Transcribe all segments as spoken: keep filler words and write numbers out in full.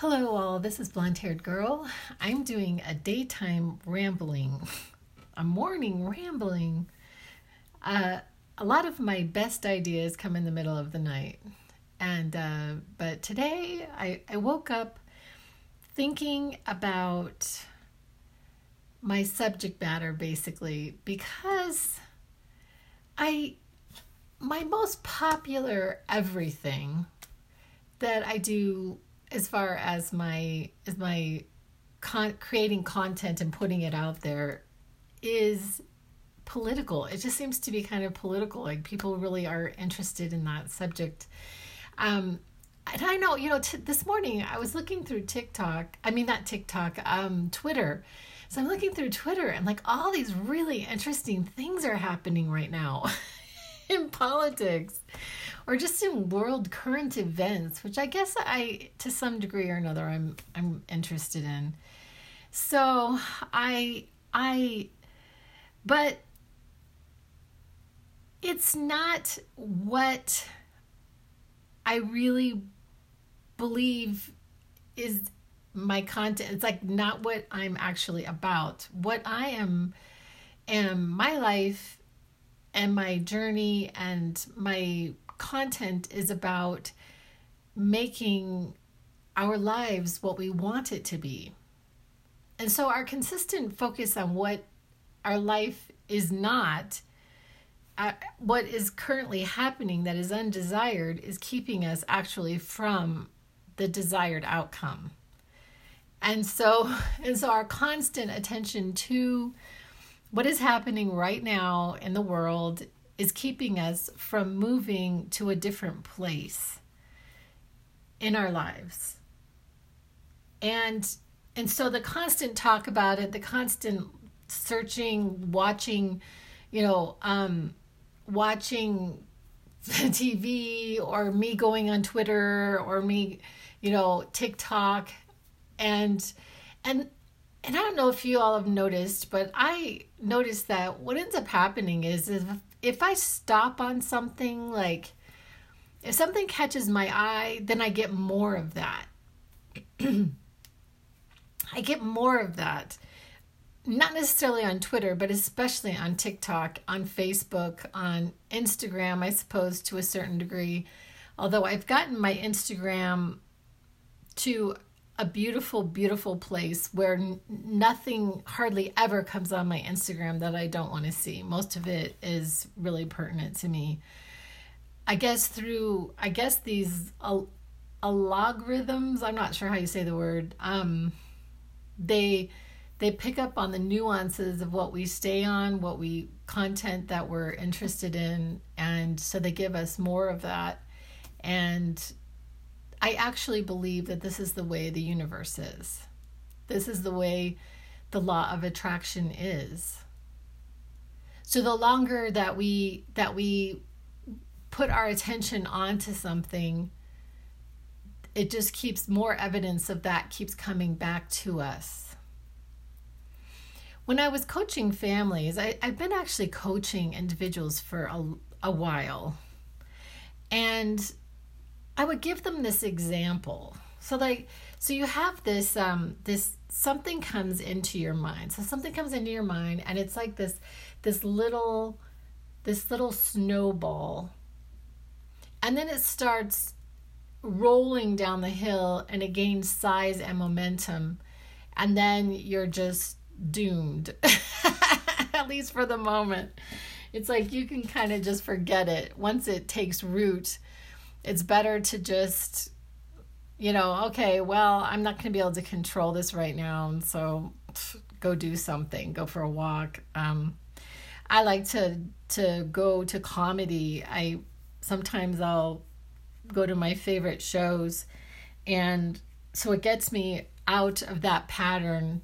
Hello all, this is Blonde Haired Girl. I'm doing a daytime rambling, a morning rambling. Uh, a lot of my best ideas come in the middle of the night. and uh, But today I, I woke up thinking about my subject matter basically because I my most popular everything that I do as far as my as my con- creating content and putting it out there is political. It just seems to be kind of political. Like people really are interested in that subject. Um, and I know, you know, t- this morning I was looking through TikTok. I mean, not TikTok, um, Twitter. So I'm looking through Twitter and like all these really interesting things are happening right now in politics or just in world current events, which I guess I, to some degree or another, I'm, I'm interested in. So I, I, but it's not what I really believe is my content. It's like not what I'm actually about. What I am, am my life and my journey and my content is about making our lives what we want it to be. And so our consistent focus on what our life is not, uh, what is currently happening that is undesired, is keeping us actually from the desired outcome. And so, and so our constant attention to what is happening right now in the world is keeping us from moving to a different place in our lives. And and so the constant talk about it, the constant searching, watching, you know, um, watching T V or me going on Twitter or me, you know, TikTok and and And I don't know if you all have noticed, but I noticed that what ends up happening is if, if I stop on something, like if something catches my eye, then I get more of that. I get more of that. Not necessarily on Twitter, but especially on TikTok, on Facebook, on Instagram, I suppose, to a certain degree. Although I've gotten my Instagram to a beautiful, beautiful place where nothing hardly ever comes on my Instagram that I don't want to see. Most of it is really pertinent to me. I guess through, I guess these al- algorithms, I'm not sure how you say the word, um, they they pick up on the nuances of what we stay on, what we content that we're interested in, and so they give us more of that. And I actually believe that this is the way the universe is. This is the way the law of attraction is. So the longer that we that we put our attention onto something, it just keeps more evidence of that keeps coming back to us. When I was coaching families, I, I've been actually coaching individuals for a, a while. And I would give them this example. So like, so you have this, um, this something comes into your mind. So something comes into your mind and it's like this, this little, this little snowball. And then it starts rolling down the hill and it gains size and momentum. And then you're just doomed, at least for the moment. It's like, you can kind of just forget it once it takes root. It's better to just, you know, okay, well, I'm not going to be able to control this right now. And so go do something, go for a walk. Um, I like to, to go to comedy. I sometimes I'll go to my favorite shows. And so it gets me out of that pattern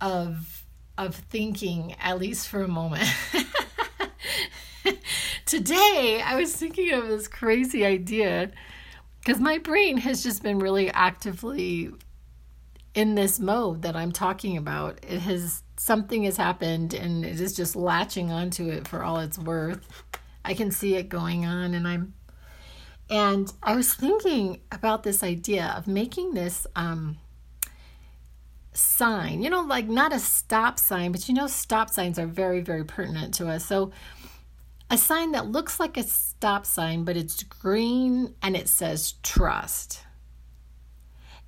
of, of thinking, at least for a moment. Today, I was thinking of this crazy idea because my brain has just been really actively in this mode that I'm talking about. It has, something has happened and it is just latching onto it for all it's worth. I can see it going on and I'm, And I was thinking about this idea of making this um, sign, you know, like not a stop sign, but you know, stop signs are very, very pertinent to us. So a sign that looks like a stop sign, but it's green and it says trust.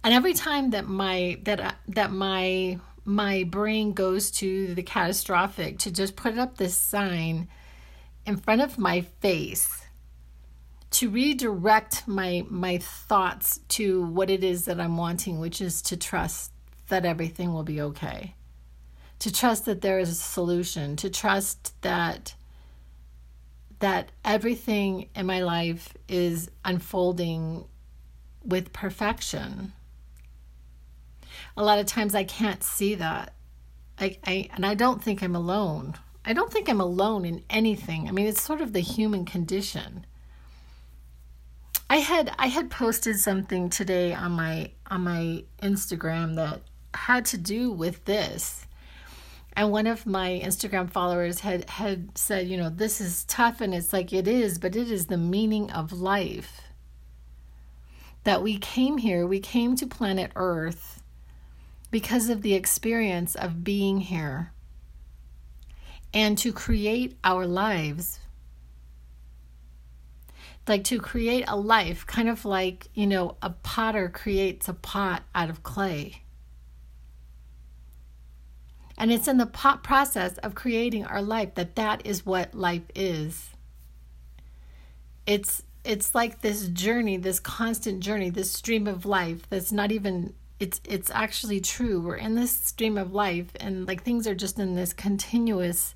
And every time that my that that my my brain goes to the catastrophic, to just put up this sign in front of my face, to redirect my my thoughts to what it is that I'm wanting, which is to trust that everything will be okay, to trust that there is a solution, to trust that that everything in my life is unfolding with perfection. A lot of times I can't see that. I, I and I don't think I'm alone. I don't think I'm alone in anything. I mean, it's sort of the human condition. I had I had posted something today on my on my Instagram that had to do with this. And one of my Instagram followers had, had said, you know, this is tough, and it's like it is, but it is the meaning of life. That we came here, we came to planet Earth because of the experience of being here and to create our lives. Like to create a life, kind of like, you know, a potter creates a pot out of clay. And it's in the pot process of creating our life that that is what life is. It's It's like this journey, this constant journey, this stream of life that's not even, it's it's actually true. We're in this stream of life, and like things are just in this continuous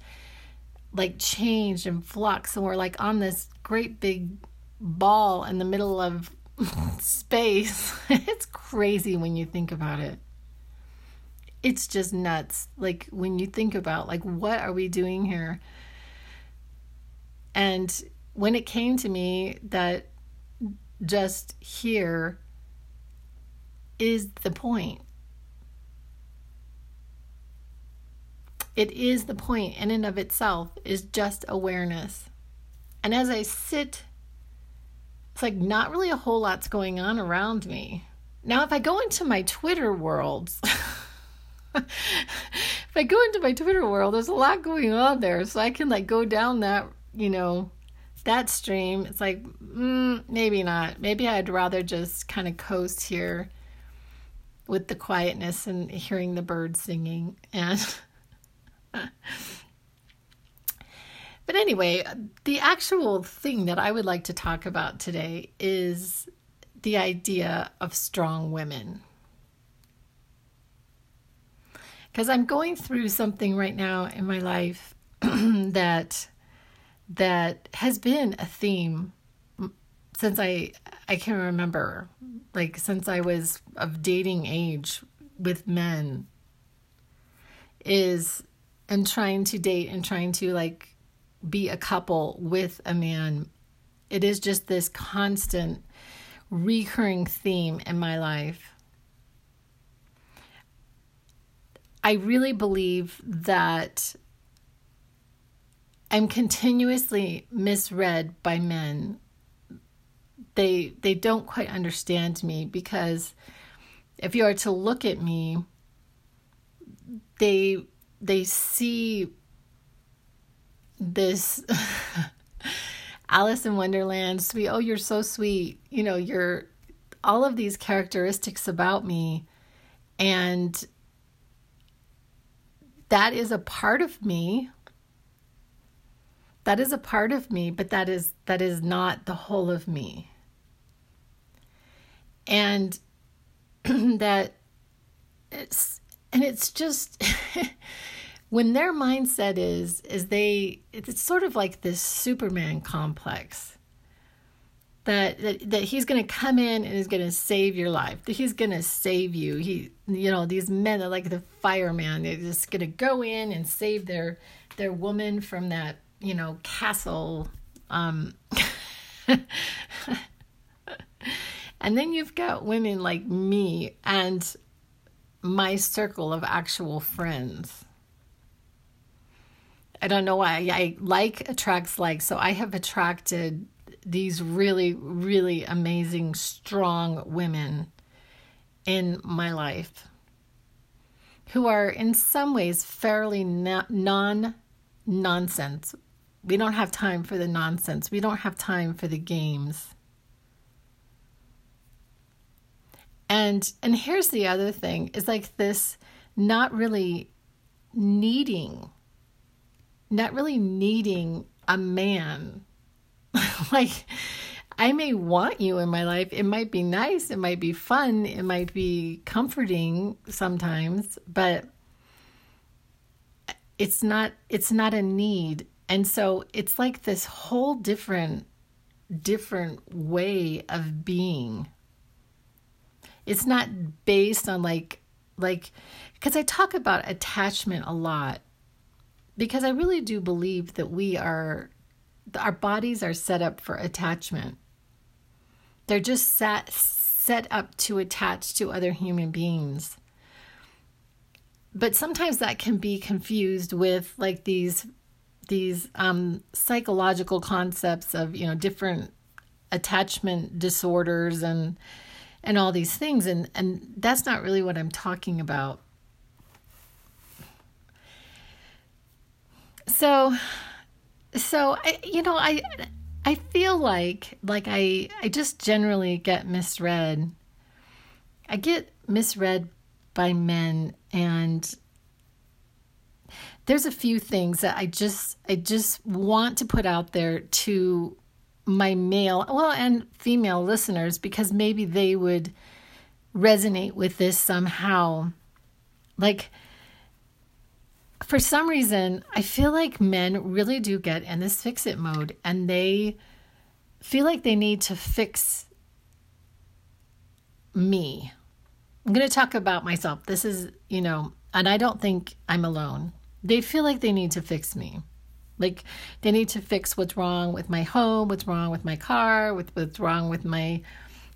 like change and flux, and we're like on this great big ball in the middle of space. It's crazy when you think about it. It's just nuts. Like when you think about like, what are we doing here? And when it came to me that just here is the point. It is the point in and of itself, is just awareness. And as I sit, it's like not really a whole lot's going on around me. Now, if I go into my Twitter worlds, if I go into my Twitter world, there's a lot going on there. So I can like go down that, you know, that stream. It's like, mm, maybe not. Maybe I'd rather just kind of coast here with the quietness and hearing the birds singing. And but anyway, the actual thing that I would like to talk about today is the idea of strong women. Because I'm going through something right now in my life that... that has been a theme since I I can remember, like since I was of dating age with men, is and trying to date and trying to like be a couple with a man. It is just this constant recurring theme in my life. I really believe that I'm continuously misread by men. They they don't quite understand me, because if you are to look at me, they they see this Alice in Wonderland, sweet, oh, you're so sweet, you know, you're all of these characteristics about me, and that is a part of me. That is a part of me, but that is that is not the whole of me. And that it's and it's just when their mindset is is they it's sort of like this Superman complex that that, that he's going to come in and is going to save your life. That he's going to save you. He you know these men are like the fireman. They're just going to go in and save their their woman from that, you know, castle. Um, and then you've got women like me and my circle of actual friends. I don't know why I, I like attracts like, so I have attracted these really, really amazing, strong women in my life who are in some ways fairly non-nonsense. We don't have time for the nonsense. We don't have time for the games. And and here's the other thing, is like this not really needing, not really needing a man. Like, I may want you in my life. It might be nice. It might be fun. It might be comforting sometimes, but it's not, it's not a need. And so it's like this whole different, different way of being. It's not based on like, like, because I talk about attachment a lot, because I really do believe that we are, our bodies are set up for attachment. They're just set, set up to attach to other human beings. But sometimes that can be confused with like these, these um, psychological concepts of, you know, different attachment disorders and, and all these things. And, and that's not really what I'm talking about. So, so I, you know, I, I feel like, like I, I just generally get misread. I get misread by men, and there's a few things that I just, I just want to put out there to my male, well, and female listeners, because maybe they would resonate with this somehow. Like, for some reason, I feel like men really do get in this fix-it mode, and they feel like they need to fix me. I'm going to talk about myself. This is, you know, and I don't think I'm alone. They feel like they need to fix me. Like, they need to fix what's wrong with my home, what's wrong with my car, with what's wrong with my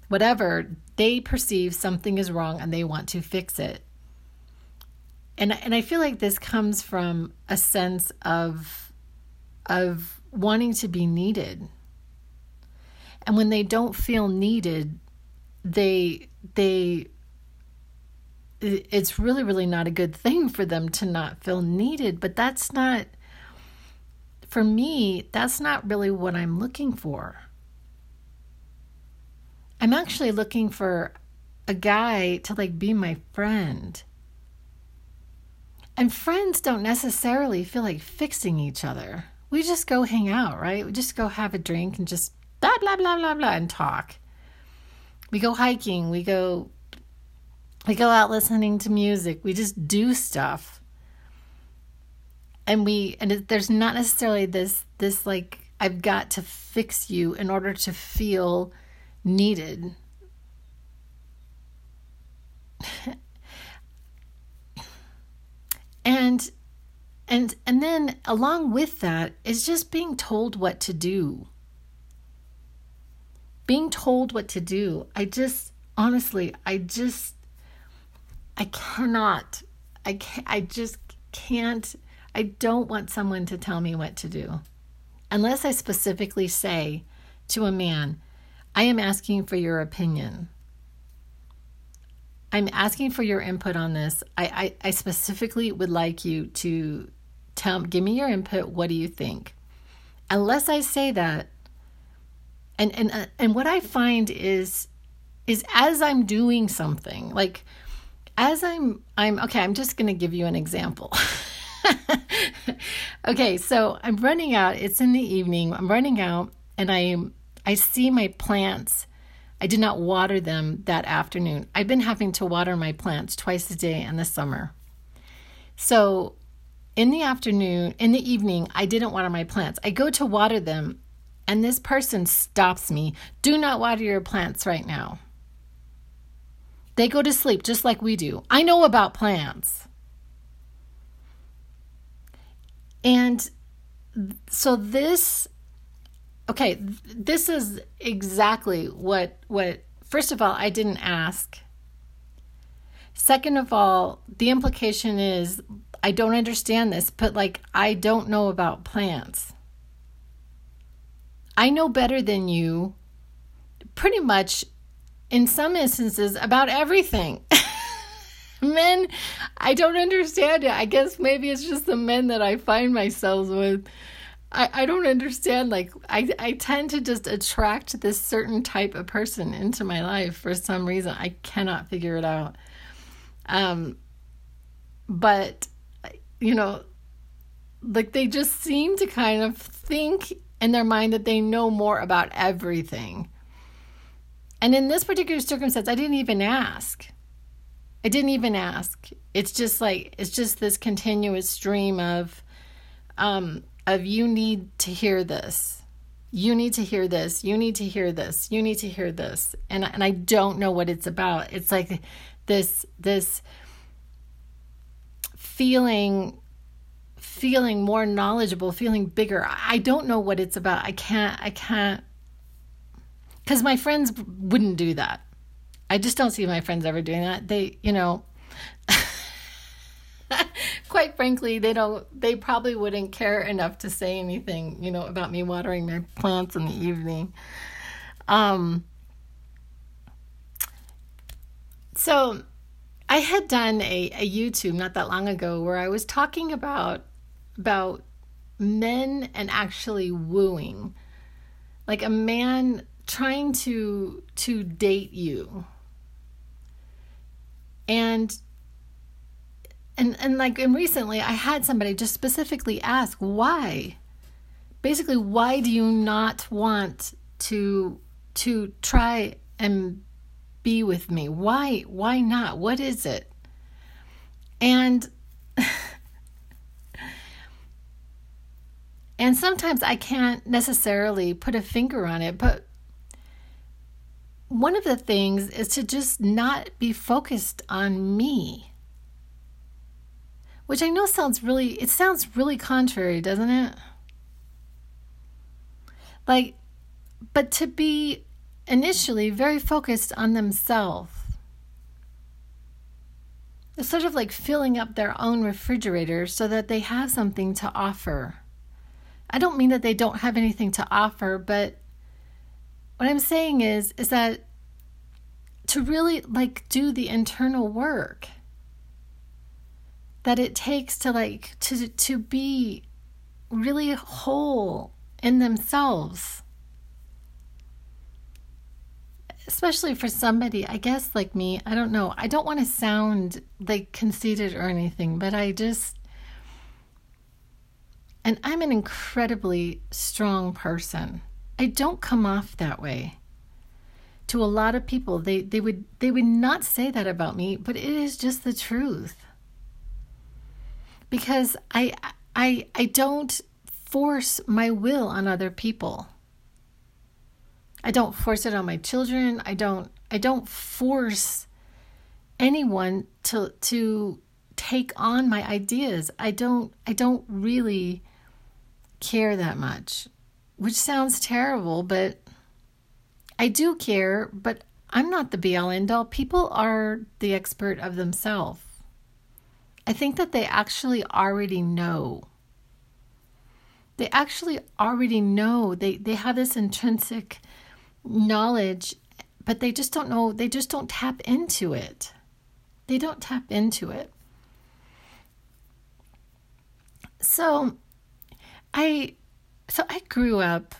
whatever. They perceive something is wrong and they want to fix it. And and I feel like this comes from a sense of of wanting to be needed. And when they don't feel needed, they they it's really, really not a good thing for them to not feel needed, but that's not, for me, that's not really what I'm looking for. I'm actually looking for a guy to like be my friend. And friends don't necessarily feel like fixing each other. We just go hang out, right? We just go have a drink and just blah, blah, blah, blah, blah, and talk. We go hiking. We go, we go out listening to music. We just do stuff. And we, and it, there's not necessarily this, this like, I've got to fix you in order to feel needed. and, and, and then along with that is just being told what to do. Being told what to do. I just, honestly, I just, I cannot, I can't, I just can't. I don't want someone to tell me what to do. Unless I specifically say to a man, I am asking for your opinion. I'm asking for your input on this. I, I, I specifically would like you to tell, give me your input. What do you think? Unless I say that, and and and what I find is, is as I'm doing something, like as I'm, I'm okay, I'm just going to give you an example. Okay, so I'm running out. It's in the evening. I'm running out, and I I see my plants. I did not water them that afternoon. I've been having to water my plants twice a day in the summer. So in the afternoon, in the evening, I didn't water my plants. I go to water them, and this person stops me. Do not water your plants right now. They go to sleep just like we do. I know about plants. And so this, okay, this is exactly what, what, first of all, I didn't ask. Second of all, the implication is, I don't understand this, but like, I don't know about plants. I know better than you pretty much in some instances about everything. Men, I don't understand it. I guess maybe it's just the men that I find myself with. I, I don't understand. Like, I, I tend to just attract this certain type of person into my life for some reason. I cannot figure it out. Um, but, you know, like they just seem to kind of think in their mind that they know more about everything. And in this particular circumstance, I didn't even ask. I didn't even ask. It's just like, it's just this continuous stream of, um, of you need to hear this. You need to hear this. You need to hear this. You need to hear this. And, and I don't know what it's about. It's like this, this feeling, feeling more knowledgeable, feeling bigger. I don't know what it's about. I can't, I can't, because my friends wouldn't do that. I just don't see my friends ever doing that. They, you know, quite frankly, they don't, they probably wouldn't care enough to say anything, you know, about me watering my plants in the evening. Um, so I had done a, a YouTube not that long ago where I was talking about, about men and actually wooing, like a man trying to, to date you. And, and, and like, and recently I had somebody just specifically ask why, basically, why do you not want to, to try and be with me? Why, why not? What is it? And, and sometimes I can't necessarily put a finger on it, but one of the things is to just not be focused on me, which I know sounds really, it sounds really contrary, doesn't it? Like, but to be initially very focused on themselves. It's sort of like filling up their own refrigerator so that they have something to offer. I don't mean that they don't have anything to offer, but what I'm saying is, is that to really like do the internal work that it takes to like, to, to be really whole in themselves, especially for somebody, I guess, like me. I don't know. I don't want to sound like conceited or anything, but I just, and I'm an incredibly strong person. I don't come off that way to a lot of people. They they would they would not say that about me, but it is just the truth. Because I I I don't force my will on other people. I don't force it on my children. I don't I don't force anyone to to take on my ideas. I don't I don't really care that much. Which sounds terrible, but I do care, but I'm not the be-all, end-all. People are the expert of themselves. I think that they actually already know. They actually already know. They they have this intrinsic knowledge, but they just don't know. They just don't tap into it. They don't tap into it. So I... So I grew up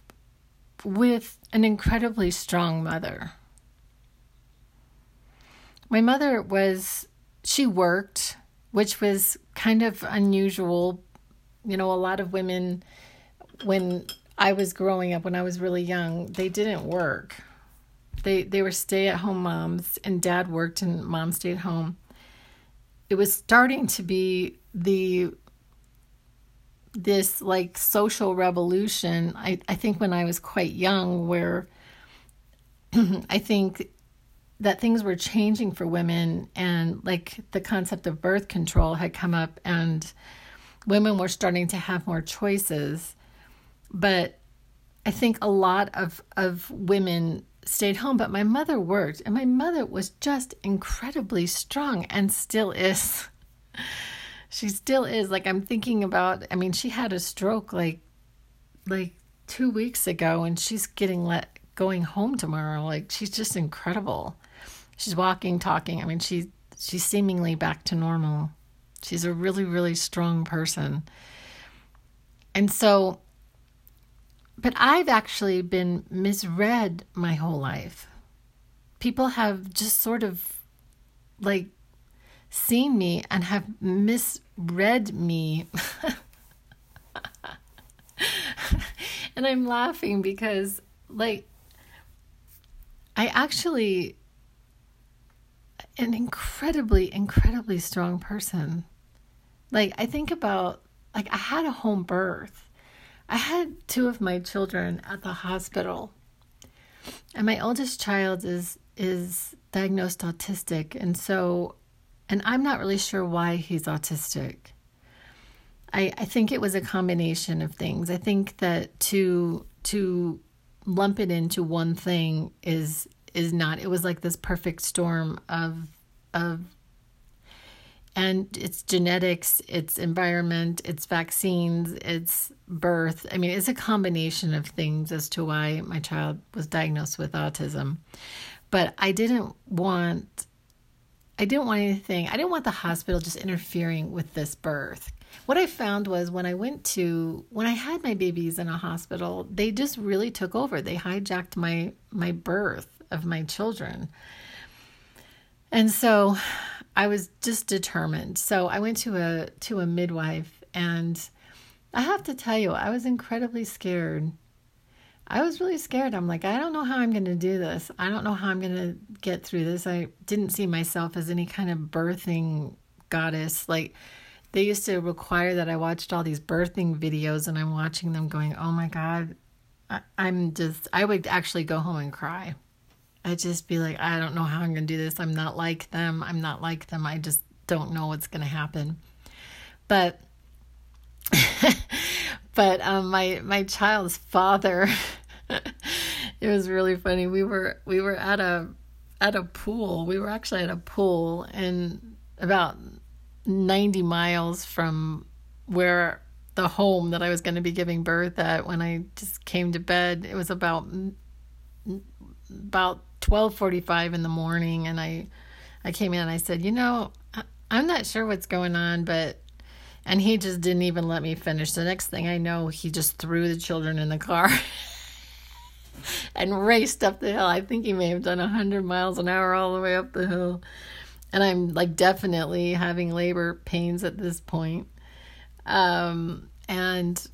with an incredibly strong mother. My mother was, she worked, which was kind of unusual. You know, a lot of women, when I was growing up, when I was really young, they didn't work. They they were stay-at-home moms, and dad worked and mom stayed home. It was starting to be the... this like social revolution, I, I think when I was quite young, where I think that things were changing for women, and like the concept of birth control had come up, and women were starting to have more choices. But I think a lot of, of women stayed home, but my mother worked, and my mother was just incredibly strong and still is. She still is. Like, I'm thinking about, I mean, she had a stroke like, like two weeks ago, and she's getting let going home tomorrow. Like, she's just incredible. She's walking, talking. I mean, she she's seemingly back to normal. She's a really, really strong person. And so, but I've actually been misread my whole life. People have just sort of like seen me and have misread me. And I'm laughing because, like, I actually am an incredibly, incredibly strong person. Like, I think about, like, I had a home birth. I had two of my children at the hospital. And my oldest child is is diagnosed autistic. And so, and I'm not really sure why he's autistic. I, I think it was a combination of things. I think that to to lump it into one thing is is not. It was like this perfect storm of of and it's genetics, it's environment, it's vaccines, it's birth. I mean, it's a combination of things as to why my child was diagnosed with autism. But I didn't want I didn't want anything. I didn't want the hospital just interfering with this birth. What I found was when I went to, when I had my babies in a hospital, they just really took over. They hijacked my, my birth of my children. And so I was just determined. So I went to a, to a midwife, and I have to tell you, I was incredibly scared. I was really scared. I'm like, I don't know how I'm going to do this. I don't know how I'm going to get through this. I didn't see myself as any kind of birthing goddess. Like, they used to require that I watched all these birthing videos, and I'm watching them going, oh my God, I, I'm just, I would actually go home and cry. I'd just be like, I don't know how I'm going to do this. I'm not like them. I'm not like them. I just don't know what's going to happen. But, but um, my, my child's father, it was really funny. We were, we were at a, at a pool. We were actually at a pool and about ninety miles from where the home that I was going to be giving birth at when I just came to bed. It was about about twelve forty-five in the morning, and I I came in and I said, you know, I, I'm not sure what's going on, but, and he just didn't even let me finish. The next thing I know, he just threw the children in the car and raced up the hill. I think he may have done one hundred miles an hour all the way up the hill. And I'm like definitely having labor pains at this point. Um, and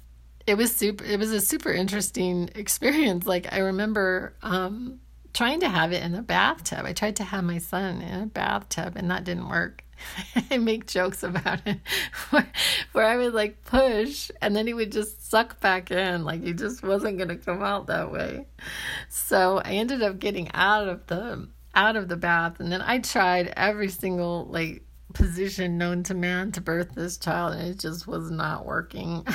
it was super, it was a super interesting experience. Like, I remember um, trying to have it in a bathtub. I tried to have my son in a bathtub, and that didn't work. I make jokes about it where, where I would like push, and then he would just suck back in. Like, he just wasn't going to come out that way. So I ended up getting out of the out of the bath, and then I tried every single like position known to man to birth this child, and it just was not working.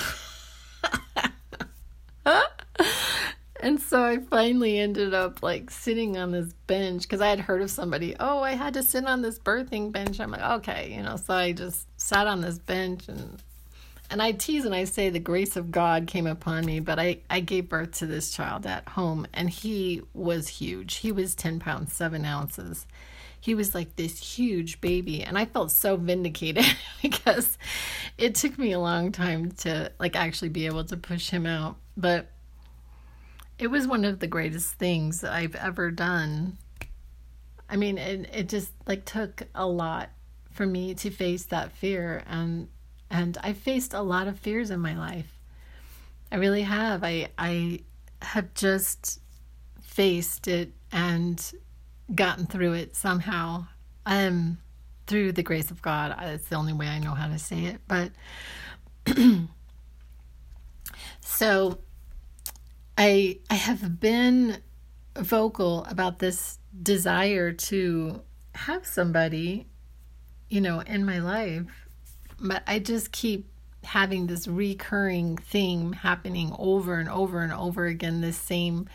And so I finally ended up like sitting on this bench, because I had heard of somebody, oh, I had to sit on this birthing bench. I'm like, okay, you know, so I just sat on this bench, and and I tease and I say the grace of God came upon me, but I, I gave birth to this child at home, and he was huge. He was ten pounds, seven ounces. He was like this huge baby, and I felt so vindicated because it took me a long time to like actually be able to push him out. But it was one of the greatest things I've ever done. I mean, it, it just like took a lot for me to face that fear, and And I faced a lot of fears in my life. I really have. I I have just faced it and gotten through it somehow. Um, through the grace of God. That's the only way I know how to say it. But so I I have been vocal about this desire to have somebody, you know, in my life. But I just keep having this recurring theme happening over and over and over again, this same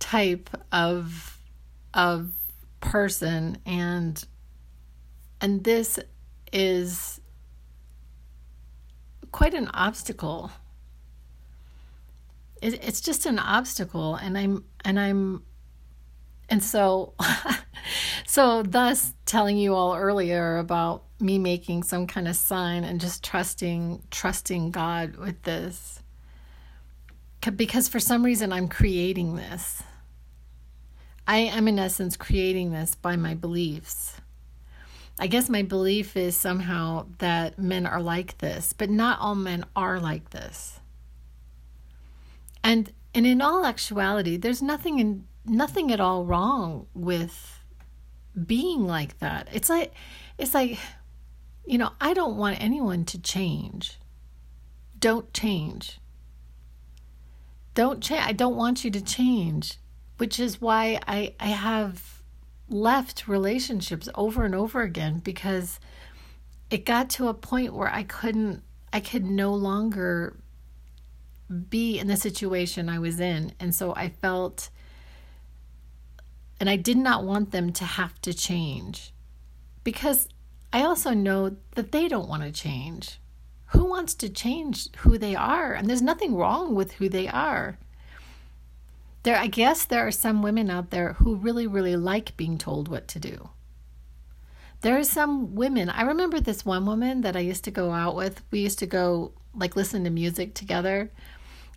type of of person. And and this is quite an obstacle. it, it's just an obstacle. And I'm, and I'm, and so, so thus telling you all earlier about me making some kind of sign and just trusting, trusting God with this. Because for some reason I'm creating this. I am in essence creating this by my beliefs. I guess my belief is somehow that men are like this, but not all men are like this. And and in all actuality, there's nothing in nothing at all wrong with being like that. It's like it's like you know, I don't want anyone to change. Don't change. Don't change. I don't want you to change, which is why I, I have left relationships over and over again, because it got to a point where I couldn't, I could no longer be in the situation I was in. And so I felt, and I did not want them to have to change, because I also know that they don't want to change. Who wants to change who they are? And there's nothing wrong with who they are. There, I guess there are some women out there who really, really like being told what to do. There are some women. I remember this one woman that I used to go out with. We used to go, like, listen to music together.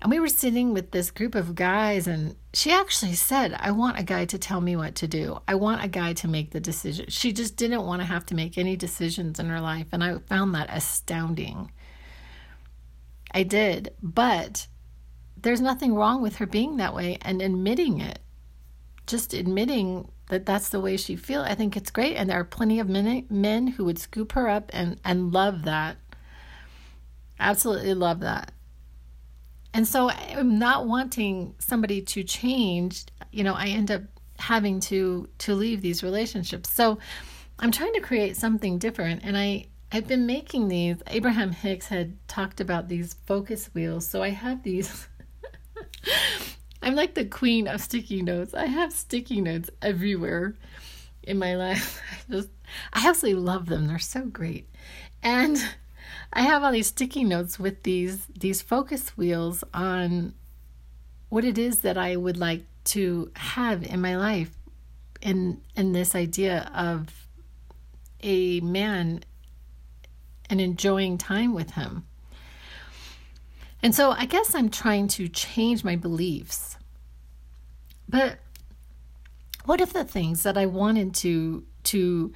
And we were sitting with this group of guys, and she actually said, I want a guy to tell me what to do. I want a guy to make the decision. She just didn't want to have to make any decisions in her life. And I found that astounding. I did, but there's nothing wrong with her being that way and admitting it. Just admitting that that's the way she feels. I think it's great. And there are plenty of men, men who would scoop her up and, and love that. Absolutely love that. And so I'm not wanting somebody to change. You know, I end up having to, to leave these relationships. So I'm trying to create something different. And I, I've been making these. Abraham Hicks had talked about these focus wheels. So I have these. I'm like the queen of sticky notes. I have sticky notes everywhere in my life. I just, I absolutely love them. They're so great. And I have all these sticky notes with these, these focus wheels on what it is that I would like to have in my life, in, in this idea of a man and enjoying time with him. And so I guess I'm trying to change my beliefs. But what if the things that I wanted to, to,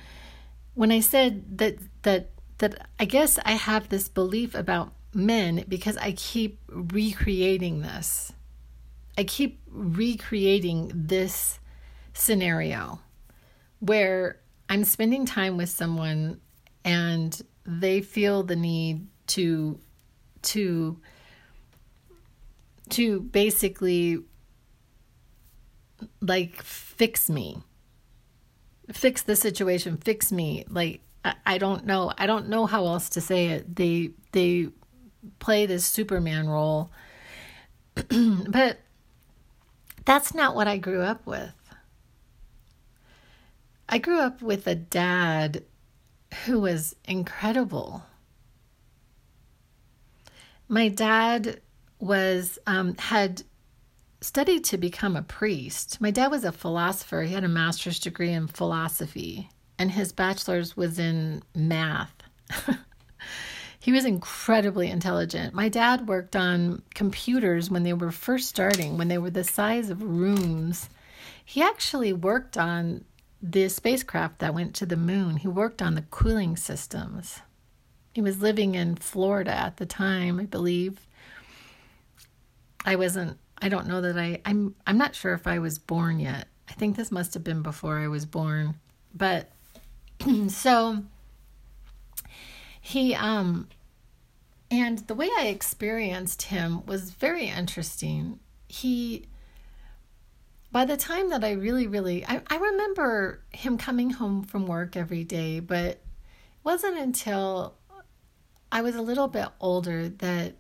when I said that, that, that I guess I have this belief about men because I keep recreating this. I keep recreating this scenario where I'm spending time with someone and they feel the need to, to, to basically, like, fix me, fix the situation, fix me. Like, I, I don't know. I don't know how else to say it. They, they play this Superman role, but that's not what I grew up with. I grew up with a dad who was incredible. My dad was, um, had studied to become a priest. My dad was a philosopher. He had a master's degree in philosophy, and his bachelor's was in math. He was incredibly intelligent. My dad worked on computers when they were first starting, when they were the size of rooms. He actually worked on the spacecraft that went to the moon. He worked on the cooling systems. He was living in Florida at the time, I believe. I wasn't, I don't know that I, I'm, I'm not sure if I was born yet. I think this must have been before I was born, but so he, um, and the way I experienced him was very interesting. He, by the time that I really, really, I, I remember him coming home from work every day, but it wasn't until I was a little bit older that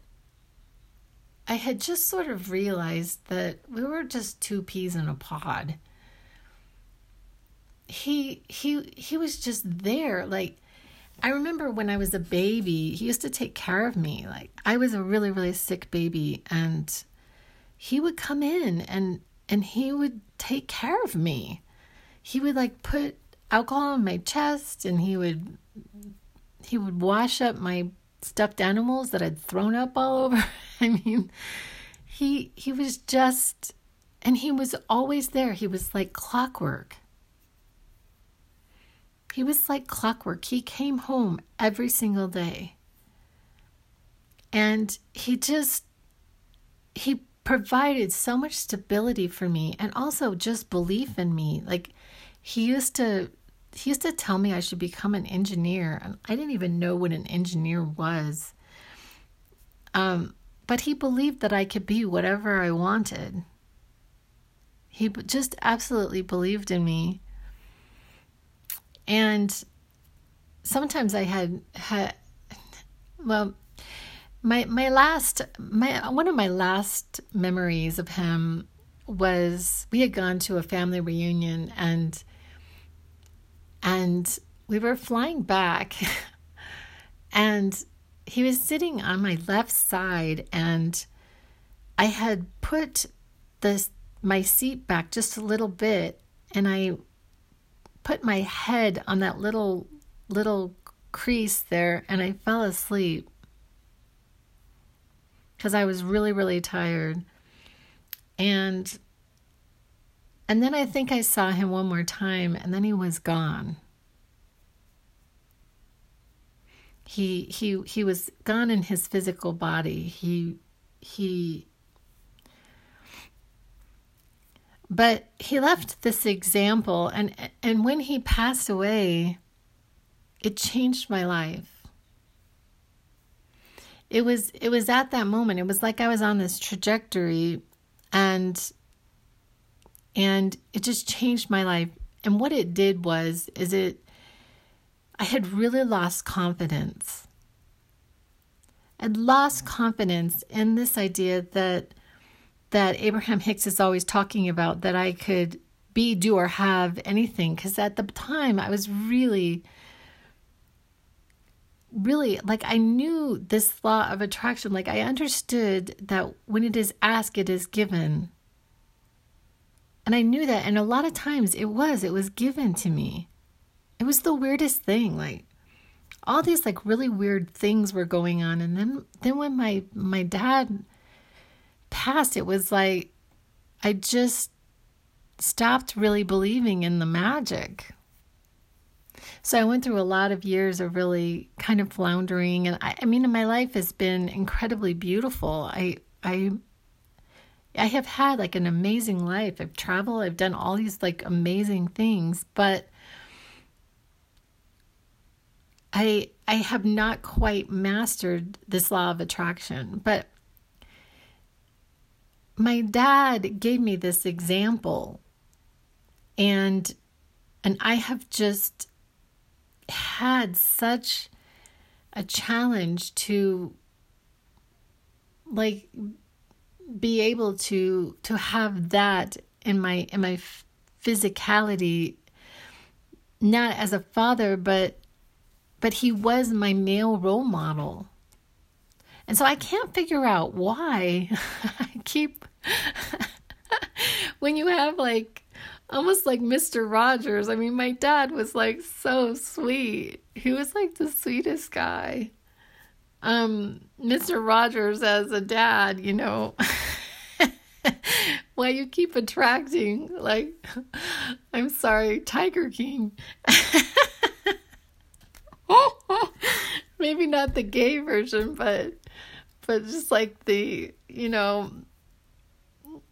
I had just sort of realized that we were just two peas in a pod. He he he was just there. Like, I remember when I was a baby, he used to take care of me. Like, I was a really, really sick baby, and he would come in and and he would take care of me. He would like put alcohol on my chest, and he would he would wash up my stuffed animals that I'd thrown up all over. I mean, he he was just, and he was always there. He was like clockwork. He was like clockwork. He came home every single day. And he just, he provided so much stability for me, and also just belief in me. Like he used to, he used to tell me I should become an engineer. And I didn't even know what an engineer was. Um, but he believed that I could be whatever I wanted. He just absolutely believed in me. And sometimes I had, had well, my my last, my one of my last memories of him was we had gone to a family reunion, and and we were flying back, and he was sitting on my left side, and I had put this my seat back just a little bit, and I put my head on that little, little crease there, and I fell asleep because I was really, really tired. And, and then I think I saw him one more time, and then he was gone. He, he, he was gone in his physical body. He, he, But he left this example, and and when he passed away, it changed my life. It was it was at that moment. It was like I was on this trajectory, and and it just changed my life. And what it did was, is it, I had really lost confidence. I'd lost confidence in this idea that that Abraham Hicks is always talking about, that I could be, do, or have anything. Because at the time, I was really, really, like, I knew this law of attraction. Like, I understood that when it is asked, it is given. And I knew that. And a lot of times, it was. It was given to me. It was the weirdest thing. Like, all these, like, really weird things were going on. And then, then when my, my dad past, it was like I just stopped really believing in the magic. So I went through a lot of years of really kind of floundering, and I, I mean, my life has been incredibly beautiful. I I I have had like an amazing life. I've traveled. I've done all these like amazing things, but I I have not quite mastered this law of attraction. But my dad gave me this example, and and I have just had such a challenge to like be able to to have that in my in my physicality, not as a father, but but he was my male role model. And so I can't figure out why I keep, when you have like, almost like Mister Rogers. I mean, my dad was like so sweet. He was like the sweetest guy. Um, Mister Rogers as a dad, you know, why you keep attracting, like, I'm sorry, Tiger King. Maybe not the gay version, but But just like the, you know,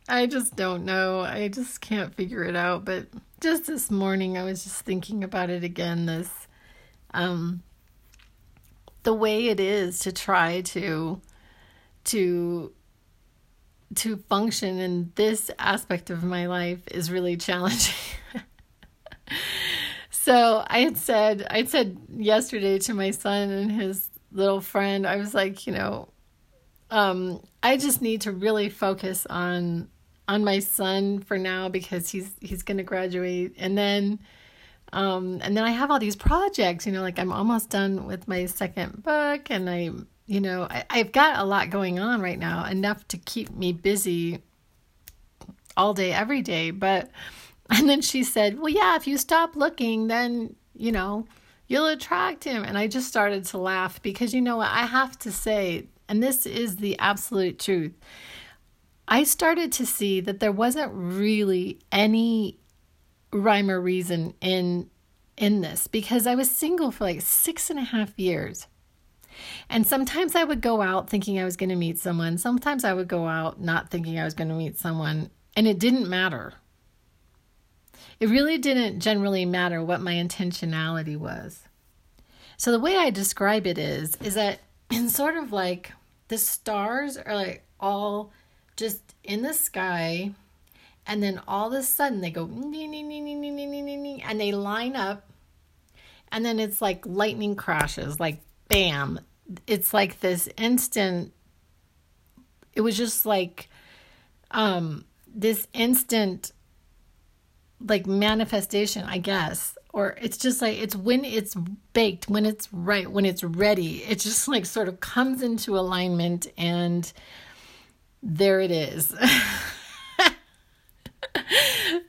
I just don't know. I just can't figure it out. But just this morning, I was just thinking about it again. This, um, the way it is to try to, to, to function in this aspect of my life is really challenging. So I had said, I said yesterday to my son and his little friend, I was like, you know, Um, I just need to really focus on on my son for now, because he's he's going to graduate, and then um, and then I have all these projects, you know, like I'm almost done with my second book, and I, you know, I, I've got a lot going on right now, enough to keep me busy all day, every day. But, and then she said, well, yeah, if you stop looking, then, you know, you'll attract him. And I just started to laugh because, you know what, I have to say, and this is the absolute truth, I started to see that there wasn't really any rhyme or reason in in this, because I was single for like six and a half years. And sometimes I would go out thinking I was going to meet someone. Sometimes I would go out not thinking I was going to meet someone. And it didn't matter. It really didn't generally matter what my intentionality was. So the way I describe it is, is that it's sort of like the stars are like all just in the sky. And then all of a sudden they go, and they line up. And then it's like lightning crashes, like bam. It's like this instant, it was just like um, this instant like manifestation, I guess. Or it's just like, it's when it's baked, when it's right, when it's ready, it just like sort of comes into alignment and there it is.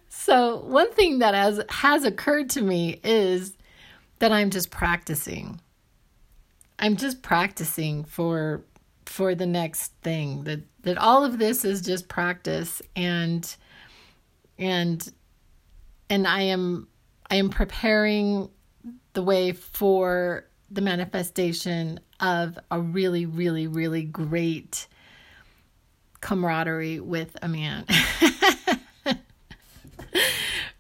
So one thing that has, has occurred to me is that I'm just practicing. I'm just practicing for for the next thing. That that all of this is just practice, and and and I am I am preparing the way for the manifestation of a really, really, really great camaraderie with a man.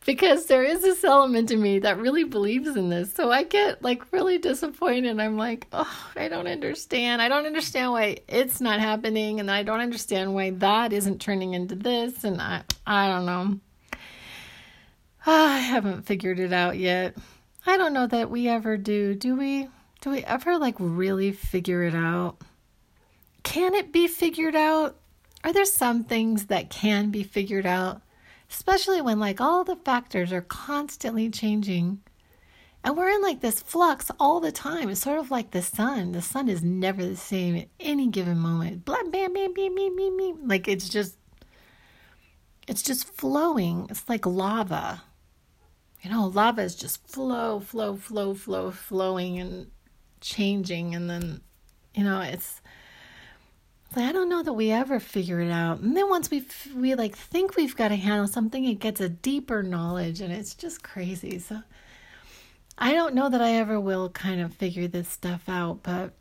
Because there is this element in me that really believes in this. So I get like really disappointed. I'm like, oh, I don't understand. I don't understand why it's not happening. And I don't understand why that isn't turning into this. And I, I don't know. Oh, I haven't figured it out yet. I don't know that we ever do. Do we, do we ever like really figure it out? Can it be figured out? Are there some things that can be figured out? Especially when like all the factors are constantly changing and we're in like this flux all the time. It's sort of like the sun. The sun is never the same at any given moment. Blah, bam, bam, bam, bam, bam, bam. Like it's just, it's just flowing. It's like lava. You know, lava is just flow, flow, flow, flow, flowing and changing. And then, you know, it's, I don't know that we ever figure it out. And then once we we like think we've got to handle something, it gets a deeper knowledge, and it's just crazy. So I don't know that I ever will kind of figure this stuff out, but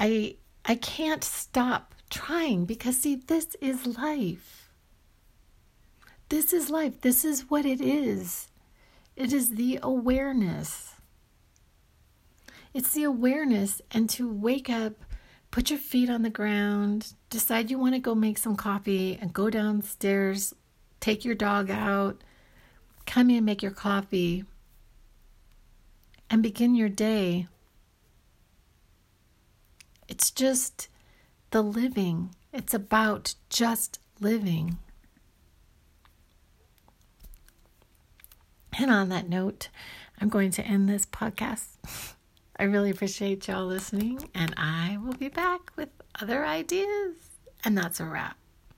I I can't stop trying, because see, this is life. This is life. This is what it is. It is the awareness. It's the awareness, and to wake up, put your feet on the ground, decide you want to go make some coffee and go downstairs, take your dog out, come in, make your coffee, and begin your day. It's just the living. It's about just living. And on that note, I'm going to end this podcast. I really appreciate y'all listening, and I will be back with other ideas. And that's a wrap.